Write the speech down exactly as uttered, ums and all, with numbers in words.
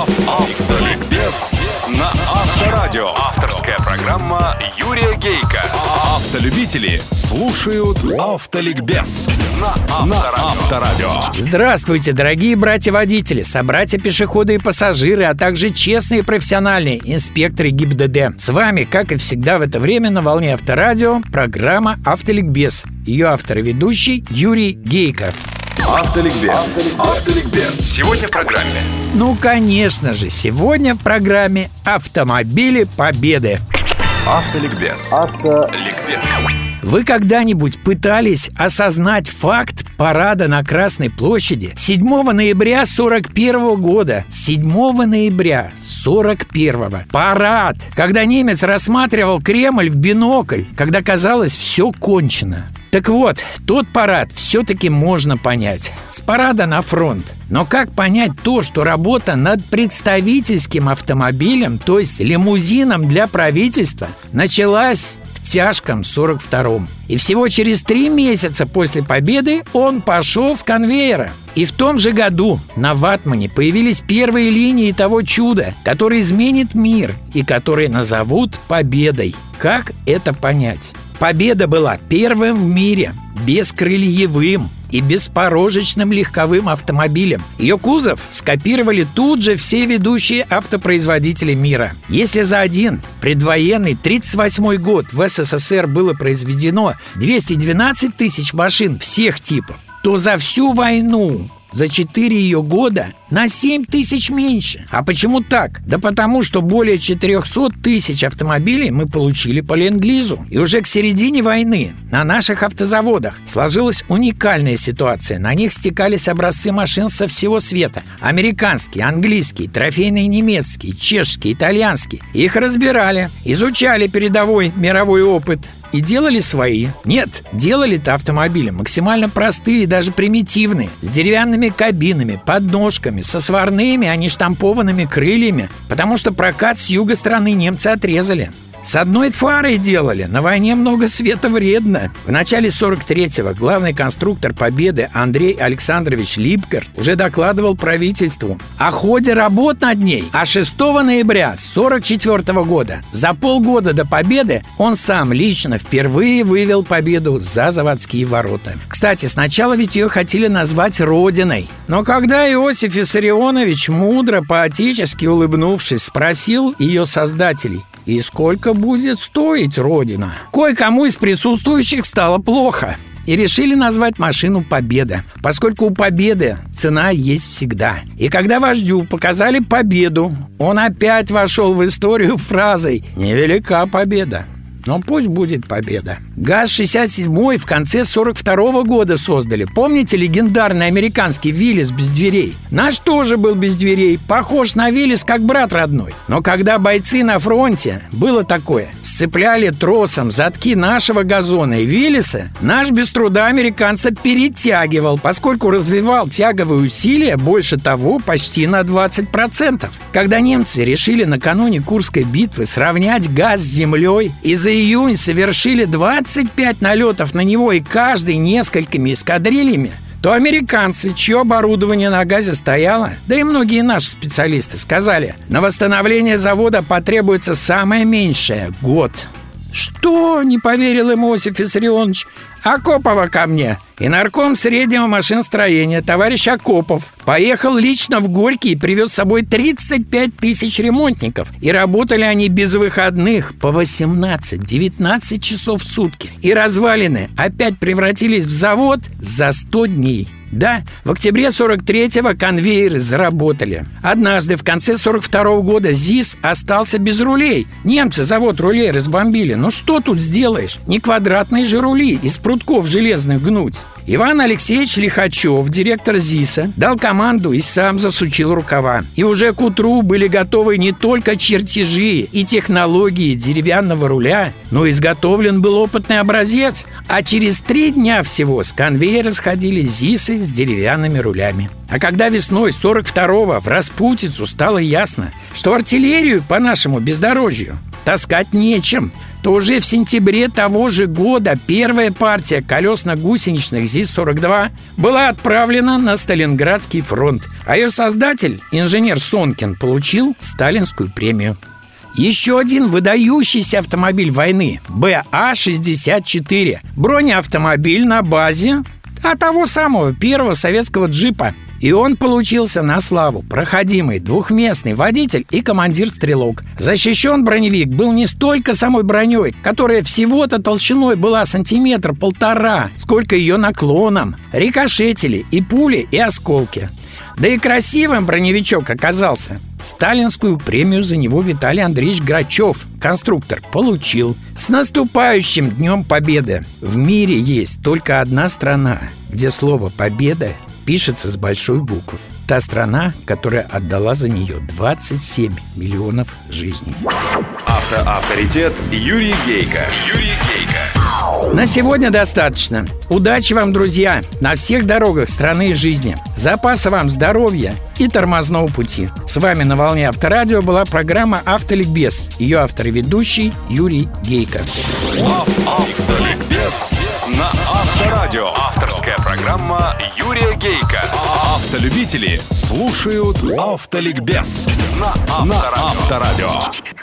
Автоликбез на Авторадио. Авторская программа Юрия Гейко. Автолюбители слушают Автоликбез на Авторадио. Здравствуйте, дорогие братья-водители, собратья-пешеходы и пассажиры, а также честные и профессиональные инспекторы ГИБДД. С вами, как и всегда в это время, на волне Авторадио программа Автоликбез. Ее автор и ведущий Юрий Гейко. Автоликбез. Автоликбез. Автоликбез. Сегодня в программе. Ну, конечно же, сегодня в программе «Автомобили Победы». Автоликбез. Автоликбез. Вы когда-нибудь пытались осознать факт парада на Красной площади седьмого ноября сорок первого года? седьмого ноября сорок первого. Парад, когда немец рассматривал Кремль в бинокль, когда казалось, все кончено. Так вот, тот парад все-таки можно понять. С парада на фронт. Но как понять то, что работа над представительским автомобилем, то есть лимузином для правительства, началась в тяжком сорок втором? И всего через три месяца после победы он пошел с конвейера. И в том же году на Ватмане появились первые линии того чуда, которое изменит мир и которое назовут победой. Как это понять? Победа была первым в мире бескрыльевым и беспорожечным легковым автомобилем. Ее кузов скопировали тут же все ведущие автопроизводители мира. Если за один предвоенный тридцать восьмой год в СССР было произведено двести двенадцать тысяч машин всех типов, то за всю войну, за четыре ее года, на семь тысяч меньше. А почему так? Да потому, что более четыреста тысяч автомобилей мы получили по ленд-лизу. И уже к середине войны на наших автозаводах сложилась уникальная ситуация. На них стекались образцы машин со всего света. Американские, английские, трофейные немецкие, чешские, итальянские. Их разбирали, изучали передовой мировой опыт и делали свои. Нет, делали-то автомобили максимально простые, даже примитивные, с деревянными кабинами, подножками, со сварными, а не штампованными крыльями, потому что прокат с юга страны немцы отрезали. С одной фарой делали, на войне много света вредно. В начале сорок третьего главный конструктор «Победы» Андрей Александрович Липгарт уже докладывал правительству о ходе работ над ней. А шестого ноября сорок четвёртого года, за полгода до «Победы», он сам лично впервые вывел «Победу» за заводские ворота. Кстати, сначала ведь ее хотели назвать «Родиной». Но когда Иосиф Виссарионович, мудро, поотечески улыбнувшись, спросил ее создателей: «И сколько будет стоить Родина?», кое-кому из присутствующих стало плохо. И решили назвать машину «Победа», поскольку у «Победы» цена есть всегда. И когда вождю показали «Победу», он опять вошел в историю фразой: «Невелика победа, но пусть будет победа». ГАЗ шестьдесят семь в конце сорок второго года создали. Помните легендарный американский «Виллис» без дверей? Наш тоже был без дверей, похож на «Виллис» как брат родной. Но когда бойцы на фронте, было такое, сцепляли тросом задки нашего газона и «Виллиса», наш без труда американца перетягивал, поскольку развивал тяговые усилия больше того почти на двадцать процентов. Когда немцы решили накануне Курской битвы сравнять ГАЗ с землей, и за июнь совершили двадцать пять налетов на него, и каждый несколькими эскадрильями, то американцы, чье оборудование на «Газе» стояло, да и многие наши специалисты, сказали: на восстановление завода потребуется самое меньшее – год. «Что?» – не поверил им Иосиф Виссарионович. «Акопова ко мне!» И нарком среднего машиностроения товарищ Акопов поехал лично в Горький и привез с собой тридцать пять тысяч ремонтников. И работали они без выходных по восемнадцать-девятнадцать часов в сутки. И развалины опять превратились в завод за сто дней. Да, в октябре сорок третьего конвейеры заработали. Однажды в конце сорок второго года ЗИС остался без рулей. Немцы завод рулей разбомбили. Ну что тут сделаешь? Не квадратные же рули из прутков железных гнуть. Иван Алексеевич Лихачёв, директор ЗИСа, дал команду и сам засучил рукава. И уже к утру были готовы не только чертежи и технологии деревянного руля, но изготовлен был опытный образец. А через три дня всего с конвейера сходили ЗИСы с деревянными рулями. А когда весной сорок второго в распутицу стало ясно, что артиллерию по нашему бездорожью таскать нечем, то уже в сентябре того же года первая партия колесно-гусеничных ЗИС сорок два была отправлена на Сталинградский фронт, а ее создатель, инженер Сонкин, получил сталинскую премию. Еще один выдающийся автомобиль войны – бэ а шестьдесят четыре, бронеавтомобиль на базе, а того самого первого советского джипа. И он получился на славу. Проходимый, двухместный водитель и командир-стрелок. Защищен броневик был не столько самой броней, которая всего-то толщиной была сантиметр-полтора, сколько ее наклоном, рикошетили и пули, и осколки. Да и красивым броневичок оказался. Сталинскую премию за него Виталий Андреевич Грачев, конструктор, получил. С наступающим Днем Победы! В мире есть только одна страна, где слово «победа» пишется с большой буквы. Та страна, которая отдала за нее двадцать семь миллионов жизней. Автоавторитет Юрий Гейко. Юрий Гейко. На сегодня достаточно. Удачи вам, друзья, на всех дорогах страны и жизни. Запаса вам здоровья и тормозного пути. С вами на волне Авторадио была программа «Автоликбез». Ее автор и ведущий Юрий Гейко. Автоликбез на Авторадио. Авторская программа Юрия Гейко. Автолюбители слушают Автоликбез на Авторадио.